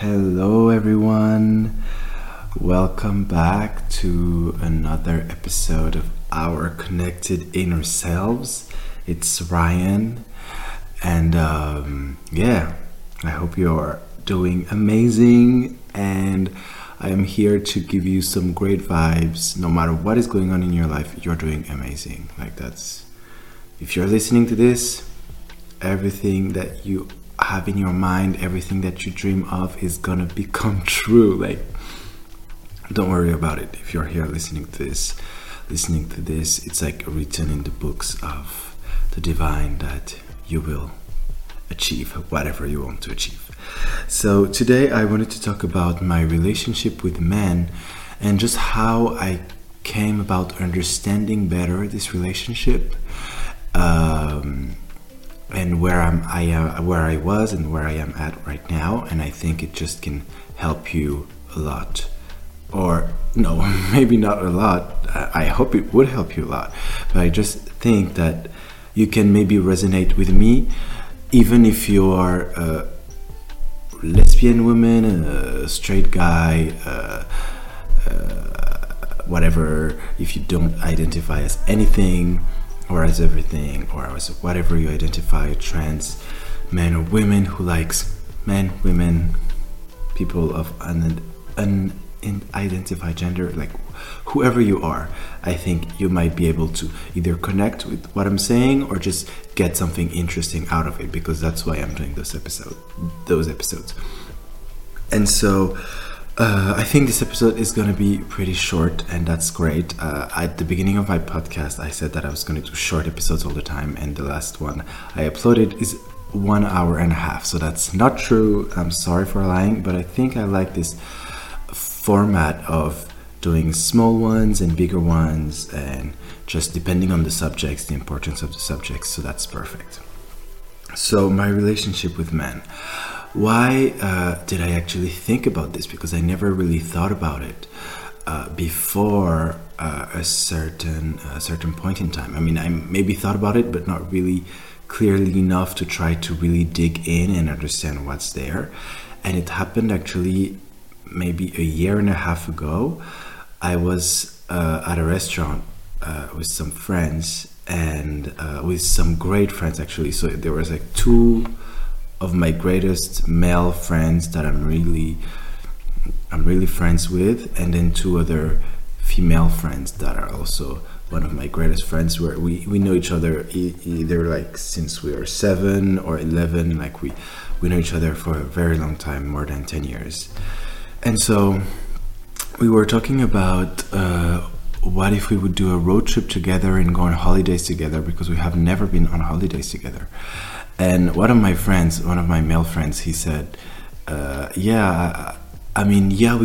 Hello everyone, welcome back to another episode of Our Connected Inner Selves. It's Ryan, and yeah, I hope you're doing amazing, and I am here to give you some great vibes. No matter what is going on in your life, you're doing amazing. Like that's, if you're listening to this, everything that you have in your mind, everything that you dream of is gonna become true. Like, don't worry about it. If you're here listening to this, it's like written in the books of the divine that you will achieve whatever you want to achieve. So today I wanted to talk about my relationship with men and just how I came about understanding better this relationship, and where I was and where I am at right now, and I think it just can help you a lot. Or no, maybe not a lot. I hope it would help you a lot, but I just think that you can maybe resonate with me, even if you are a lesbian woman, a straight guy, whatever. If you don't identify as anything, or as everything, or as whatever you identify, trans men or women who likes men, women, people of unidentified gender, like whoever you are, I think you might be able to either connect with what I'm saying or just get something interesting out of it, because that's why I'm doing those episodes. And so I think this episode is going to be pretty short, and that's great. At the beginning of my podcast, I said that I was going to do short episodes all the time, and the last one I uploaded is 1.5 hours, so that's not true. I'm sorry for lying, but I think I like this format of doing small ones and bigger ones, and just depending on the subjects, the importance of the subjects, so that's perfect. So my relationship with men. Why did I actually think about this? Because I never really thought about it before a certain point in time. I mean, I maybe thought about it, but not really clearly enough to try to really dig in and understand what's there. And it happened actually maybe 1.5 years ago. I was at a restaurant with some friends, and with some great friends actually. So there was like two of my greatest male friends that I'm really friends with, and then two other female friends that are also one of my greatest friends, where we know each other either like since we are 7 or 11, like we know each other for a very long time, more than 10 years. And so we were talking about what if we would do a road trip together and go on holidays together, because we have never been on holidays together. And one of my male friends, he said, we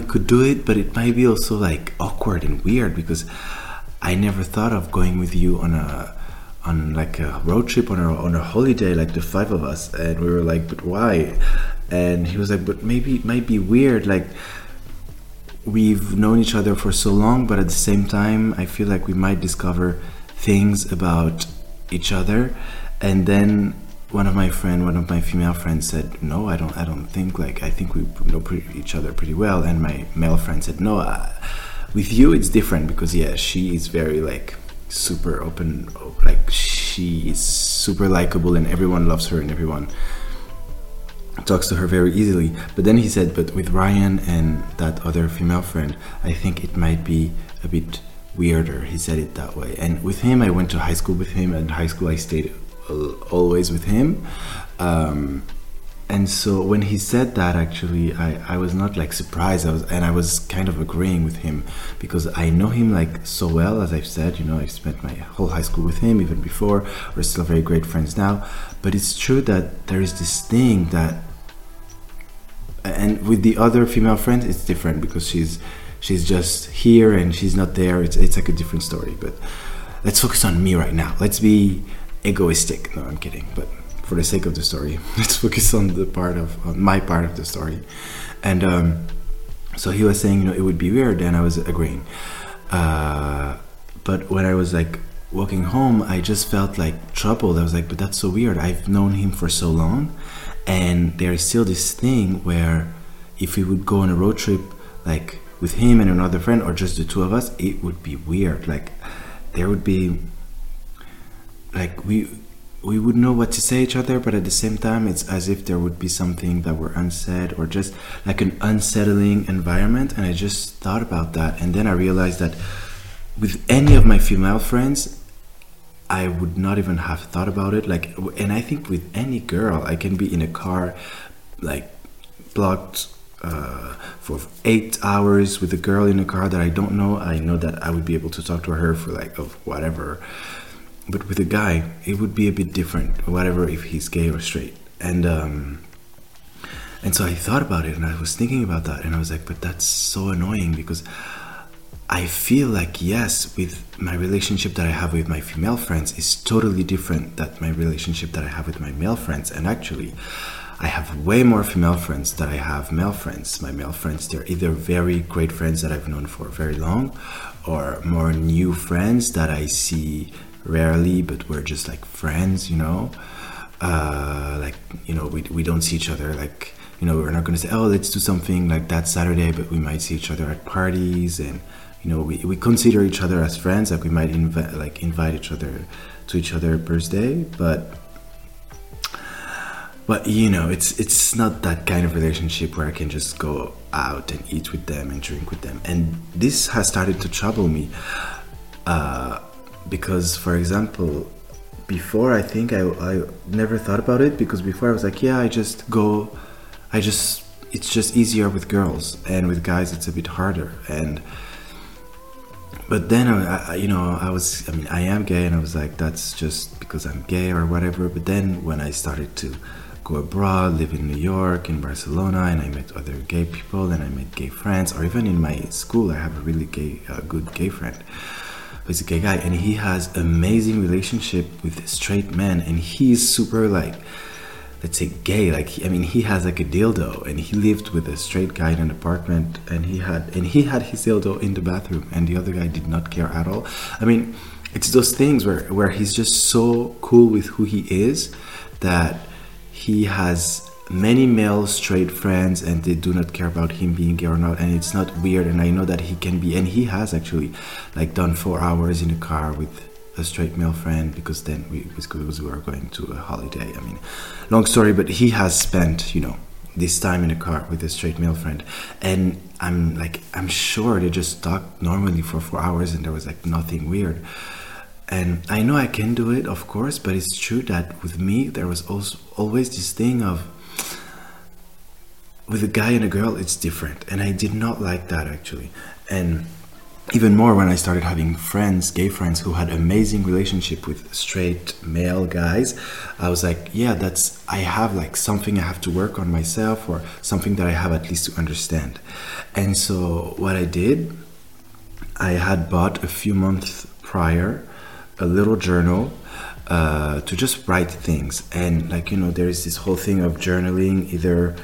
could do it, but it might be also like awkward and weird, because I never thought of going with you on like a road trip on a holiday, like the five of us. And we were like, but why? And he was like, but maybe it might be weird, like we've known each other for so long, but at the same time I feel like we might discover things about each other. And then one of my female friends said, no, I don't think, like, I think we know each other pretty well. And my male friend said, no, with you it's different, because yeah, she is very like super open, like she is super likable and everyone loves her and everyone talks to her very easily. But then he said, but with Ryan and that other female friend, I think it might be a bit weirder. He said it that way. And with him, I went to high school with him, and in high school I stayed always with him, and so when he said that, actually I was not like surprised. I was kind of agreeing with him, because I know him like so well. As I've said, you know, I've spent my whole high school with him, even before. We're still very great friends now, but it's true that there is this thing that, and with the other female friend it's different, because she's just here and she's not there. It's like a different story. But let's focus on me right now. Let's be egoistic. No, I'm kidding, but for the sake of the story, let's focus on my part of the story. And so he was saying, you know, it would be weird, and I was agreeing, but when I was like walking home, I just felt like troubled. I was like, but that's so weird, I've known him for so long, and there's still this thing where if we would go on a road trip, like with him and another friend, or just the two of us, it would be weird. Like there would be, like we would know what to say to each other, but at the same time, it's as if there would be something that were unsaid, or just like an unsettling environment. And I just thought about that. And then I realized that with any of my female friends, I would not even have thought about it. Like, and I think with any girl, I can be in a car, like blocked for 8 hours with a girl in a car that I don't know. I know that I would be able to talk to her for like, oh, whatever. But with a guy, it would be a bit different, whatever, if he's gay or straight. And so I thought about it, and I was thinking about that, and I was like, but that's so annoying, because I feel like, yes, with my relationship that I have with my female friends is totally different than my relationship that I have with my male friends. And actually, I have way more female friends than I have male friends. My male friends, they're either very great friends that I've known for very long, or more new friends that I see rarely, but we're just like friends, you know, like, you know, we don't see each other, like, you know, we're not going to say, oh, let's do something like that Saturday, but we might see each other at parties, and, you know, we consider each other as friends, like we might invite each other to each other's birthday, but you know, it's not that kind of relationship where I can just go out and eat with them and drink with them. And this has started to trouble me, because, for example, before, I think I never thought about it, because before I was like, yeah, it's just easier with girls, and with guys it's a bit harder. But then, I am gay, and I was like, that's just because I'm gay or whatever. But then when I started to go abroad, live in New York, in Barcelona, and I met other gay people, and I met gay friends, or even in my school, I have a really good gay friend. He's a gay guy, and he has amazing relationship with straight men, and he's super, like, let's say gay, like, I mean, he has like a dildo, and he lived with a straight guy in an apartment, and he had his dildo in the bathroom, and the other guy did not care at all. I mean, it's those things where he's just so cool with who he is, that he has many male straight friends, and they do not care about him being gay or not, and it's not weird. And I know that he can be, and he has actually like done 4 hours in a car with a straight male friend, because then we were going to a holiday. I mean, long story, but he has spent, you know, this time in a car with a straight male friend, and I'm sure they just talked normally for 4 hours, and there was like nothing weird. And I know I can do it, of course, but it's true that with me there was also always this thing of, with a guy and a girl, it's different. And I did not like that, actually. And even more when I started having friends, gay friends, who had amazing relationship with straight male guys, I was like, yeah, I have like something I have to work on myself, or something that I have at least to understand. And so what I did, I had bought a few months prior a little journal, to just write things. And like, you know, there is this whole thing of journaling, either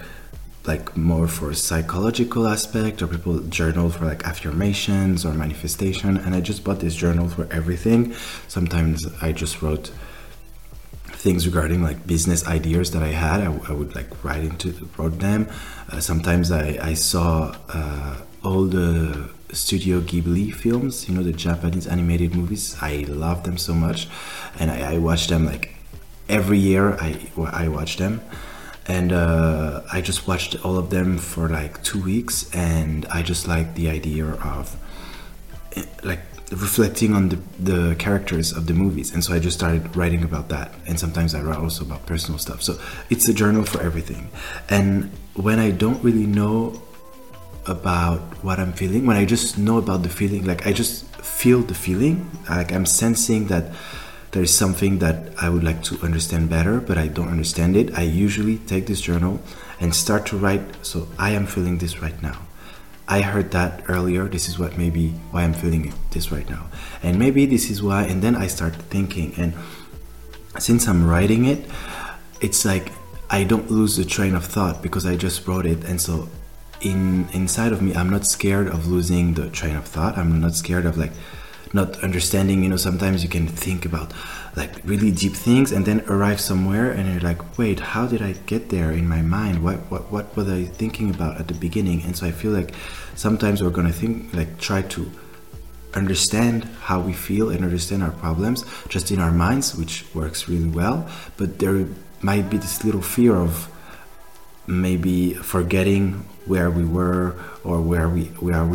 like more for psychological aspect, or people journal for like affirmations or manifestation. And I just bought this journal for everything. Sometimes I just wrote things regarding like business ideas that I had. I would like wrote them. Sometimes I saw all the Studio Ghibli films, you know, the Japanese animated movies. I love them so much, and I watch them like every year. I watch them. And I just watched all of them for like 2 weeks, and I just liked the idea of like reflecting on the characters of the movies. And so I just started writing about that. And sometimes I write also about personal stuff. So it's a journal for everything. And when I don't really know about what I'm feeling, when I just know about the feeling, like I just feel the feeling, like I'm sensing that there is something that I would like to understand better, but I don't understand it, I usually take this journal and start to write. So I am feeling this right now. I heard that earlier. This is what maybe why I'm feeling this right now. And maybe this is why. And then I start thinking. And since I'm writing it, it's like I don't lose the train of thought, because I just wrote it. And so inside of me, I'm not scared of losing the train of thought. I'm not scared of like not understanding, you know, sometimes you can think about like really deep things and then arrive somewhere and you're like, wait, how did I get there in my mind? What was I thinking about at the beginning? And so I feel like sometimes we're gonna think, like, try to understand how we feel and understand our problems just in our minds, which works really well, but there might be this little fear of maybe forgetting where we were or where we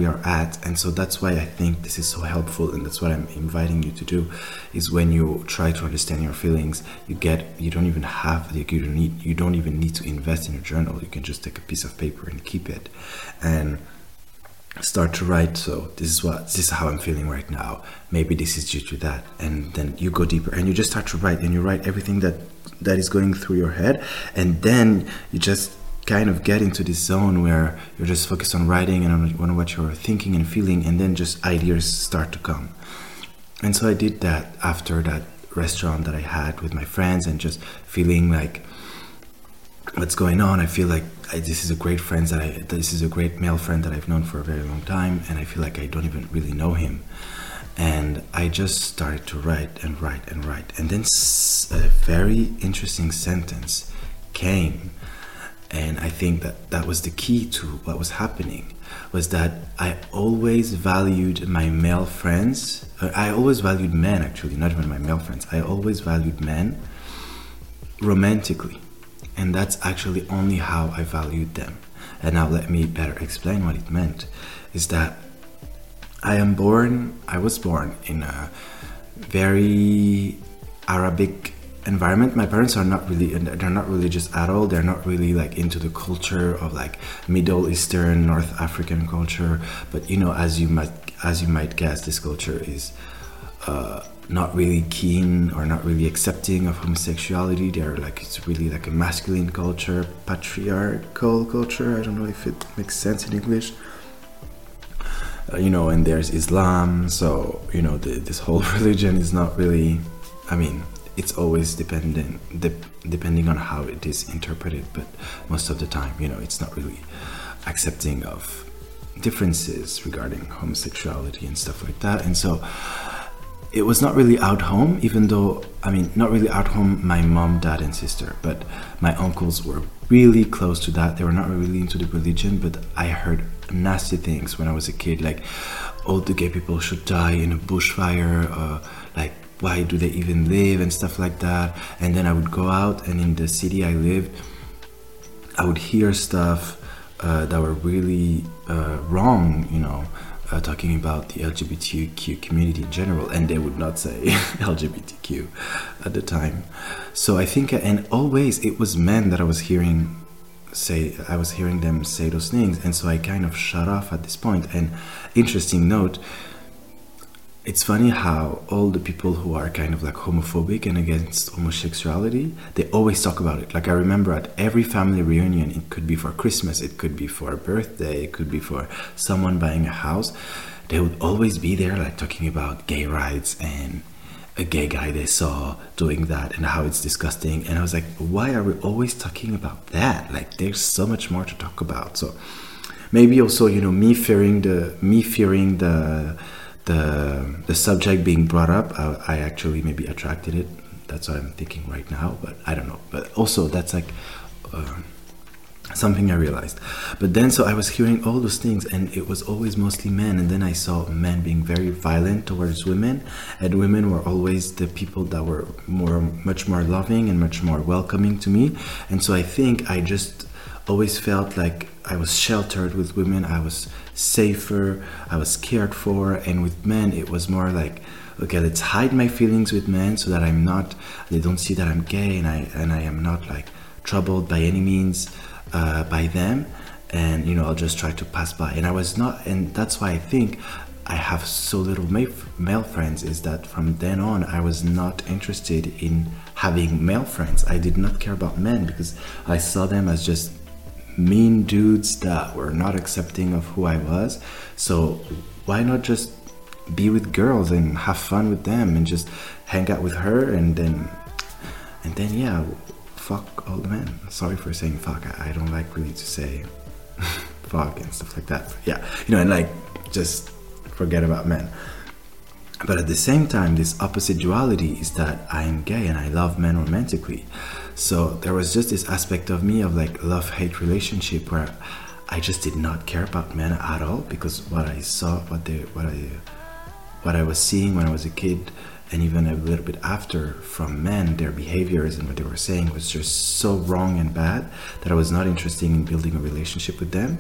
are at. And so that's why I think this is so helpful, and that's what I'm inviting you to do, is when you try to understand your feelings, you don't even need to invest in your journal. You can just take a piece of paper and keep it and start to write. So this is how I'm feeling right now. Maybe this is due to that. And then you go deeper and you just start to write, and you write everything that is going through your head. And then you just kind of get into this zone where you're just focused on writing and on what you're thinking and feeling, and then just ideas start to come. And so I did that after that restaurant that I had with my friends, and just feeling like, what's going on? I feel like this is a great male friend that I've known for a very long time, and I feel like I don't even really know him. And I just started to write, and then a very interesting sentence came, and I think that was the key to what was happening, was that I always valued my male friends. I always valued men, actually, not even my male friends. I always valued men romantically. And that's actually only how I valued them. And now let me better explain what it meant, is that I was born in a very Arabic environment. My parents they're not religious at all. They're not really like into the culture of like Middle Eastern, North African culture. But you know, as you might guess, this culture is not really keen or not really accepting of homosexuality. It's really like a masculine culture, patriarchal culture. I don't know if it makes sense in English. You know, and there's Islam, so you know, this whole religion is not really, I mean, it's always depending on how it is interpreted, but most of the time, you know, it's not really accepting of differences regarding homosexuality and stuff like that. And so it was not really out home, even though, I mean, not really out home, my mom, dad, and sister, but my uncles were really close to that. They were not really into the religion, but I heard nasty things when I was a kid, like, all the gay people should die in a bushfire, like, why do they even live, and stuff like that. And then I would go out, and in the city I lived, I would hear stuff that were really wrong, you know, talking about the LGBTQ community in general, and they would not say LGBTQ at the time. So I think, and always it was men that I was hearing them say those things, and so I kind of shut off at this point. And interesting note, it's funny how all the people who are kind of like homophobic and against homosexuality, they always talk about it. Like, I remember at every family reunion, it could be for Christmas, it could be for a birthday, it could be for someone buying a house, they would always be there like talking about gay rights and a gay guy they saw doing that and how it's disgusting. And I was like, why are we always talking about that? Like, there's so much more to talk about. So maybe also, you know, me fearing the subject being brought up, I actually maybe attracted it. That's what I'm thinking right now, but I don't know. But also that's like something I realized. But then, so I was hearing all those things, and it was always mostly men. And then I saw men being very violent towards women, and women were always the people that were much more loving and much more welcoming to me. And so I think I just always felt like I was sheltered with women, I was safer, I was cared for. And with men, it was more like, okay, let's hide my feelings with men so that they don't see that I'm gay, and I am not like troubled by any means by them, and you know, I'll just try to pass by. And that's why I think I have so little male friends, is that from then on I was not interested in having male friends. I did not care about men because I saw them as just mean dudes that were not accepting of who I was. So why not just be with girls and have fun with them and just hang out with her, and then yeah, fuck all the men. Sorry for saying fuck. I don't like really to say fuck and stuff like that. But yeah, you know, and like just forget about men. But at the same time, this opposite duality is that I am gay and I love men romantically. So there was just this aspect of me of like love-hate relationship where I just did not care about men at all, because what I saw, what I was seeing when I was a kid, and even a little bit after, from men, their behaviors and what they were saying was just so wrong and bad that I was not interested in building a relationship with them.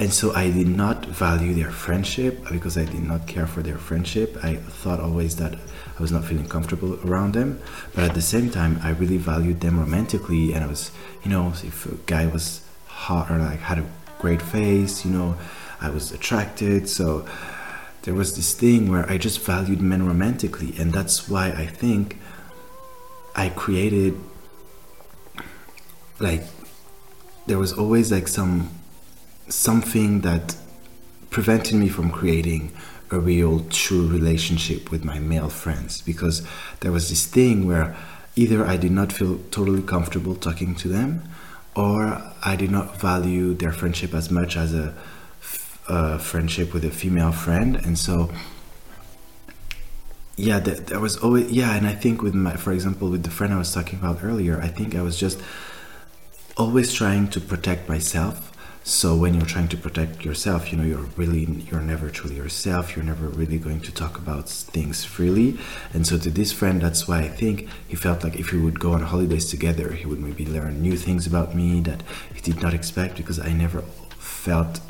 And so I did not value their friendship because I did not care for their friendship. I thought always that I was not feeling comfortable around them. But at the same time, I really valued them romantically. And I was, you know, if a guy was hot or like had a great face, you know, I was attracted. So there was this thing where I just valued men romantically. And that's why I think I created, like, there was always like something that prevented me from creating a real true relationship with my male friends, because there was this thing where either I did not feel totally comfortable talking to them, or I did not value their friendship as much as a friendship with a female friend. And so yeah, there was always, yeah. And I think with my, for example, with the friend I was talking about earlier, I think I was just always trying to protect myself. So when you're trying to protect yourself, you know, you're never truly yourself. You're never really going to talk about things freely. And so to this friend, that's why I think he felt like if we would go on holidays together, he would maybe learn new things about me that he did not expect, because I never felt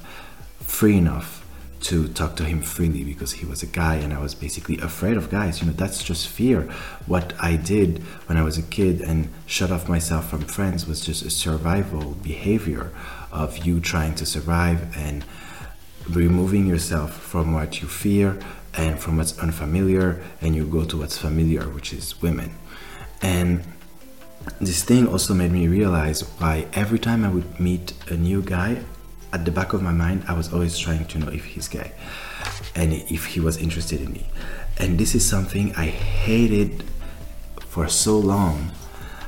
free enough to talk to him freely, because he was a guy and I was basically afraid of guys. You know, that's just fear. What I did when I was a kid and shut off myself from friends was just a survival behavior of you trying to survive and removing yourself from what you fear and from what's unfamiliar, and you go to what's familiar, which is women. And this thing also made me realize why every time I would meet a new guy, at the back of my mind, I was always trying to know if he's gay and if he was interested in me. And this is something I hated for so long.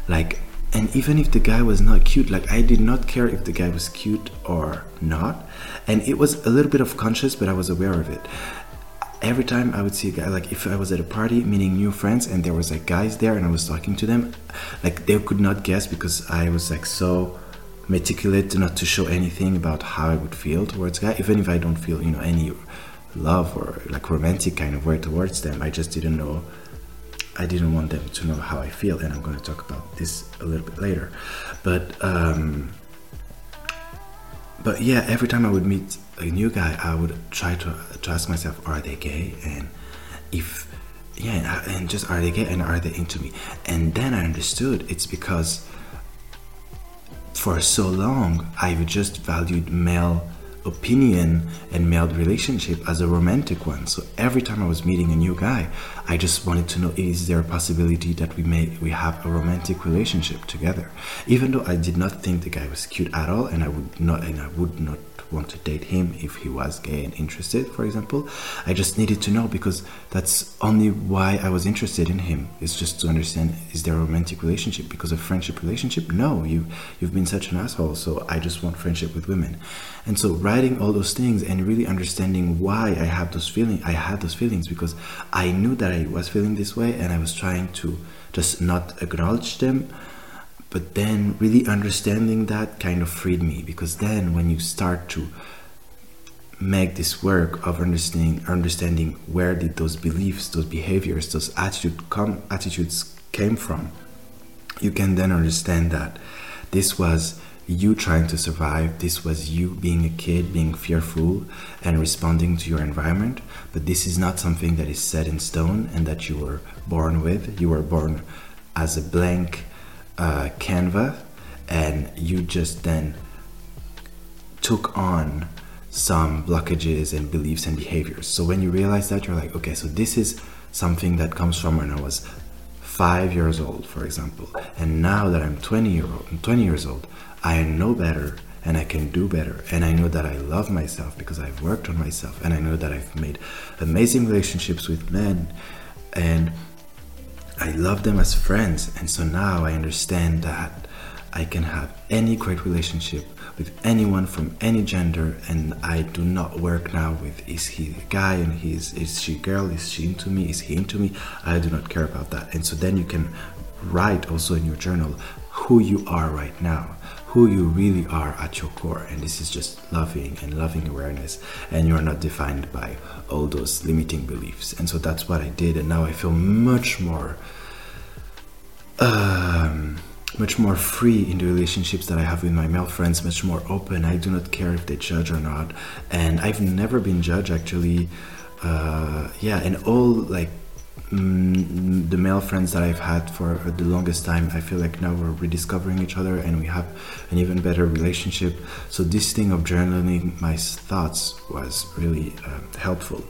Like, and even if the guy was not cute, like I did not care if the guy was cute or not. And it was a little bit of conscious, but I was aware of it. Every time I would see a guy, like if I was at a party meeting new friends and there was like guys there and I was talking to them, like they could not guess, because I was like so meticulous not to show anything about how I would feel towards guys, even if I don't feel, you know, any love or like romantic kind of way towards them. I just didn't know. I didn't want them to know how I feel, and I'm going to talk about this a little bit later. But yeah, every time I would meet a new guy, I would try to ask myself, are they gay? And if, yeah, and just are they gay and are they into me? And then I understood it's because for so long, I've just valued male opinion and male relationship as a romantic one. So every time I was meeting a new guy, I just wanted to know, is there a possibility that we have a romantic relationship together, even though I did not think the guy was cute at all, and I would not want to date him if he was gay and interested, for example. I just needed to know, because that's only why I was interested in him, is just to understand, is there a romantic relationship? Because a friendship relationship, no, you've been such an asshole, so I just want friendship with women. And so writing all those things and really understanding why I had those feelings, because I knew that I was feeling this way and I was trying to just not acknowledge them. But then really understanding that kind of freed me, because then when you start to make this work of understanding where did those beliefs, those behaviors, those attitudes came from, you can then understand that this was you trying to survive, this was you being a kid, being fearful and responding to your environment. But this is not something that is set in stone and that you were born with. You were born as a blank canvas, and you just then took on some blockages and beliefs and behaviors. So when you realize that, you're like, okay, so this is something that comes from when I was 5 years old, for example, and now that I'm 20 years old, I know better and I can do better, and I know that I love myself because I've worked on myself, and I know that I've made amazing relationships with men and I love them as friends. And so now I understand that I can have any great relationship with anyone from any gender, and I do not work now with is he a guy and is she girl, is she into me, is he into me. I do not care about that. And so then you can write also in your journal who you are right now, who you really are at your core. And this is just loving and loving awareness, and you're not defined by all those limiting beliefs. And so that's what I did, and now I feel much more free in the relationships that I have with my male friends, much more open. I do not care if they judge or not, and I've never been judged actually. And all like the male friends that I've had for the longest time, I feel like now we're rediscovering each other and we have an even better relationship. So this thing of journaling my thoughts was really helpful.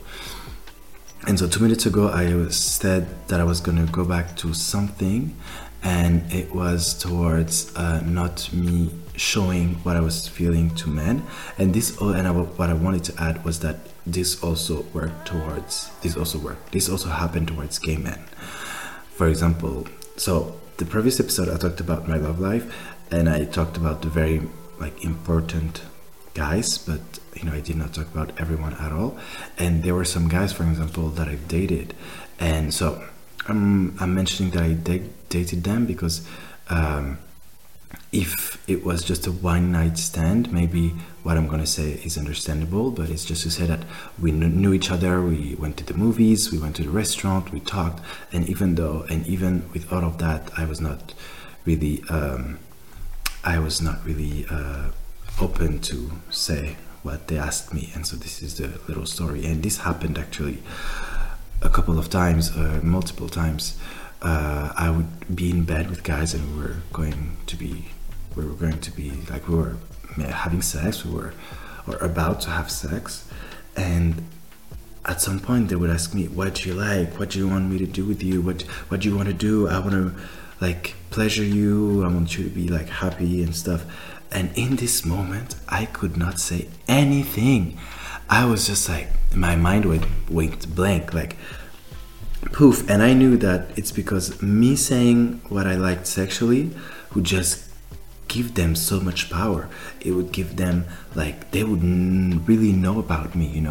And so 2 minutes ago I said that I was going to go back to something, and it was towards not me showing what I was feeling to men. And what I wanted to add was that this also happened towards gay men. For example, so the previous episode I talked about my love life, and I talked about the very important guys, but I did not talk about everyone at all. And there were some guys, for example, that I've dated, and so I'm mentioning that I dated them because if it was just a one night stand, maybe what I'm going to say is understandable, but it's just to say that we knew each other, we went to the movies, we went to the restaurant, we talked, and even with all of that, I was not really open to say what they asked me. And so this is the little story, and this happened actually a couple of times, multiple times. I would be in bed with guys, and we were having sex, or about to have sex, and at some point they would ask me, "What do you like? What do you want me to do with you? What do you want to do? I want to pleasure you. I want you to be happy and stuff." And in this moment, I could not say anything. I was just my mind went blank, poof. And I knew that it's because me saying what I liked sexually would just give them so much power. It would give them they would really know about me,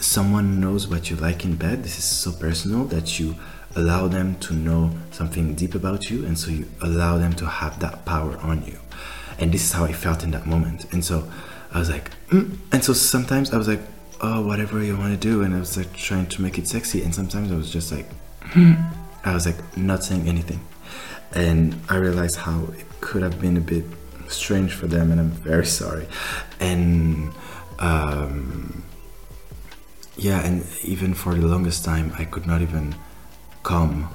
someone knows what you like in bed. This is so personal that you allow them to know something deep about you, and so you allow them to have that power on you. And this is how I felt in that moment. And so I was and so sometimes I was oh, whatever you want to do, and I was trying to make it sexy, and sometimes I was just I was not saying anything. And I realized how it could have been a bit strange for them, and I'm very sorry. And and even for the longest time I could not even come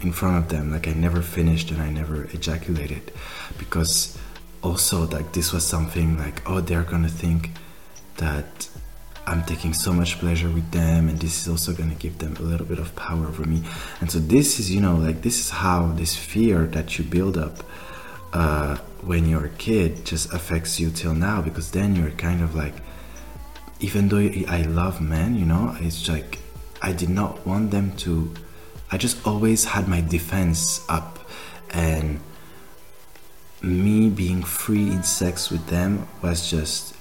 in front of them, I never finished and I never ejaculated, because also this was something they're gonna think that I'm taking so much pleasure with them, and this is also going to give them a little bit of power over me. And so this is this is how this fear that you build up when you're a kid just affects you till now, because then you're even though I love men, it's I did not want them to. I just always had my defense up, and me being free in sex with them was just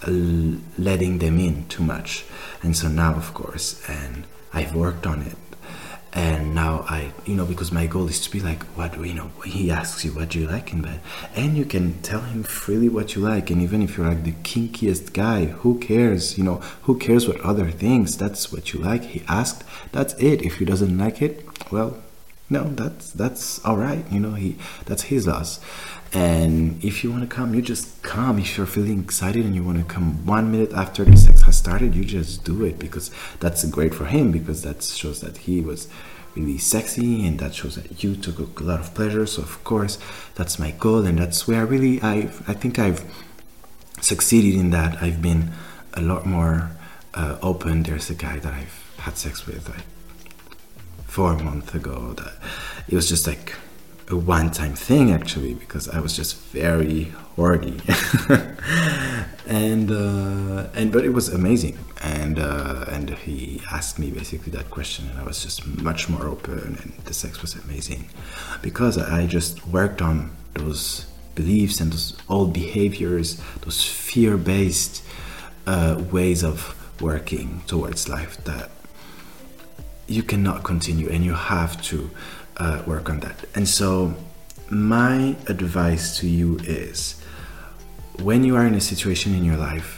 letting them in too much. And so now, of course, and I've worked on it, and now I because my goal is to be he asks you what do you like in bed, and you can tell him freely what you like. And even if you're the kinkiest guy, who cares? Who cares what other things? That's what you like, he asked, that's it. If he doesn't like it, well, no, that's all right, that's his loss. And if you want to come, you just come. If you're feeling excited and you want to come 1 minute after the sex has started, you just do it, because that's great for him, because that shows that he was really sexy, and that shows that you took a lot of pleasure. So of course, that's my goal, and that's where I think I've succeeded in that. I've been a lot more open. There's a guy that I've had sex with 4 months ago that it was just a one-time thing actually, because I was just very horny but it was amazing. And he asked me basically that question, and I was just much more open, and the sex was amazing because I just worked on those beliefs and those old behaviors, those fear-based ways of working towards life that you cannot continue, and you have to work on that. And so my advice to you is, when you are in a situation in your life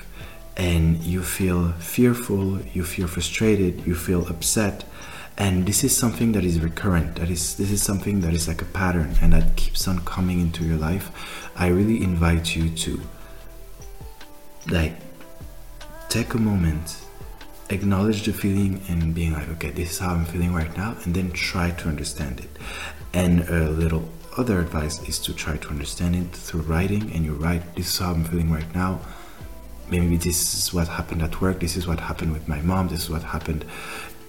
and you feel fearful, you feel frustrated, you feel upset, and this is something that is recurrent, this is something that is like a pattern and that keeps on coming into your life, I really invite you to take a moment, acknowledge the feeling and being like, okay, this is how I'm feeling right now, and then try to understand it. And a little other advice is to try to understand it through writing, and you write, this is how I'm feeling right now. Maybe this is what happened at work, this is what happened with my mom, this is what happened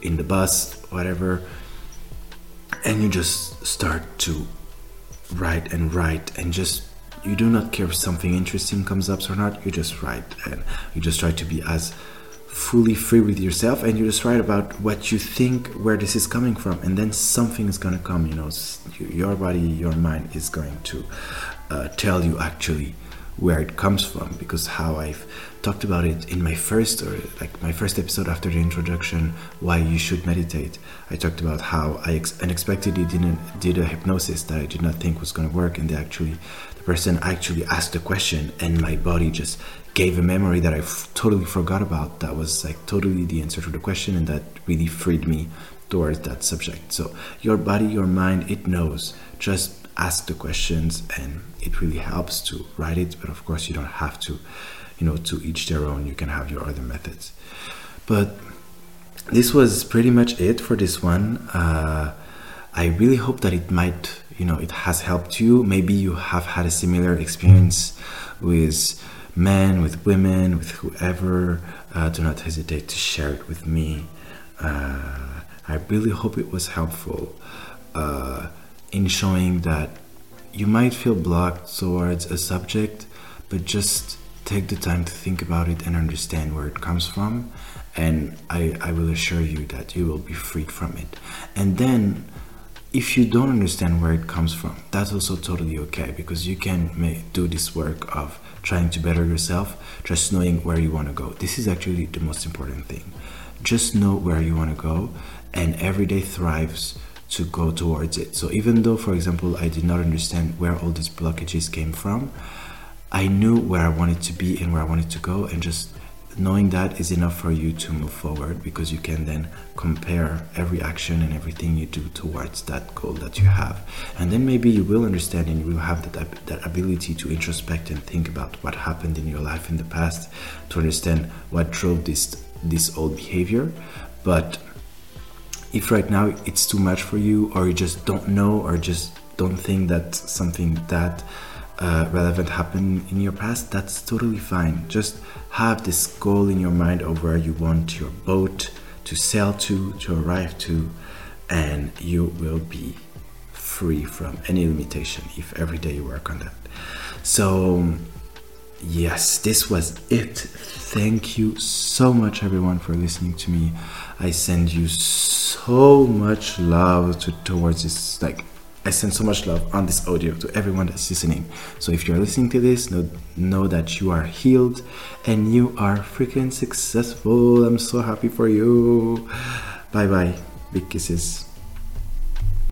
in the bus, whatever. And you just start to write, and just, you do not care if something interesting comes up or not, you just write, and you just try to be as fully free with yourself, and you just write about what you think, where this is coming from, and then something is going to come, your body, your mind is going to tell you actually where it comes from. Because how I've talked about it in my first episode after the introduction, why you should meditate, I talked about how I unexpectedly did a hypnosis that I did not think was going to work, and the person actually asked a question, and my body just gave a memory that I totally forgot about, that was like totally the answer to the question, and that really freed me towards that subject. So your body, your mind, it knows. Just ask the questions, and it really helps to write it. But of course, you don't have to, to each their own. You can have your other methods. But this was pretty much it for this one. I really hope that it might, it has helped you. Maybe you have had a similar experience with men, with women, with whoever. Do not hesitate to share it with me. I really hope it was helpful. In showing that you might feel blocked towards a subject, but just take the time to think about it and understand where it comes from, and I will assure you that you will be freed from it. And then if you don't understand where it comes from, that's also totally okay, because you can do this work of trying to better yourself, just knowing where you want to go. This is actually the most important thing. Just know where you want to go, and every day thrives to go towards it. So even though, for example, I did not understand where all these blockages came from, I knew where I wanted to be and where I wanted to go, and just knowing that is enough for you to move forward, because you can then compare every action and everything you do towards that goal that you have. And then maybe you will understand, and you will have that ability to introspect and think about what happened in your life in the past, to understand what drove this old behavior. But if right now it's too much for you, or you just don't know, or just don't think that something that relevant happened in your past, that's totally fine. Just have this goal in your mind of where you want your boat to sail to arrive to, and you will be free from any limitation if every day you work on that. So yes, this was it. Thank you so much, everyone, for listening to me. I send you so much love towards this, I send so much love on this audio to everyone that's listening. So if you're listening to this, know that you are healed and you are freaking successful. I'm so happy for you. Bye bye. Big kisses.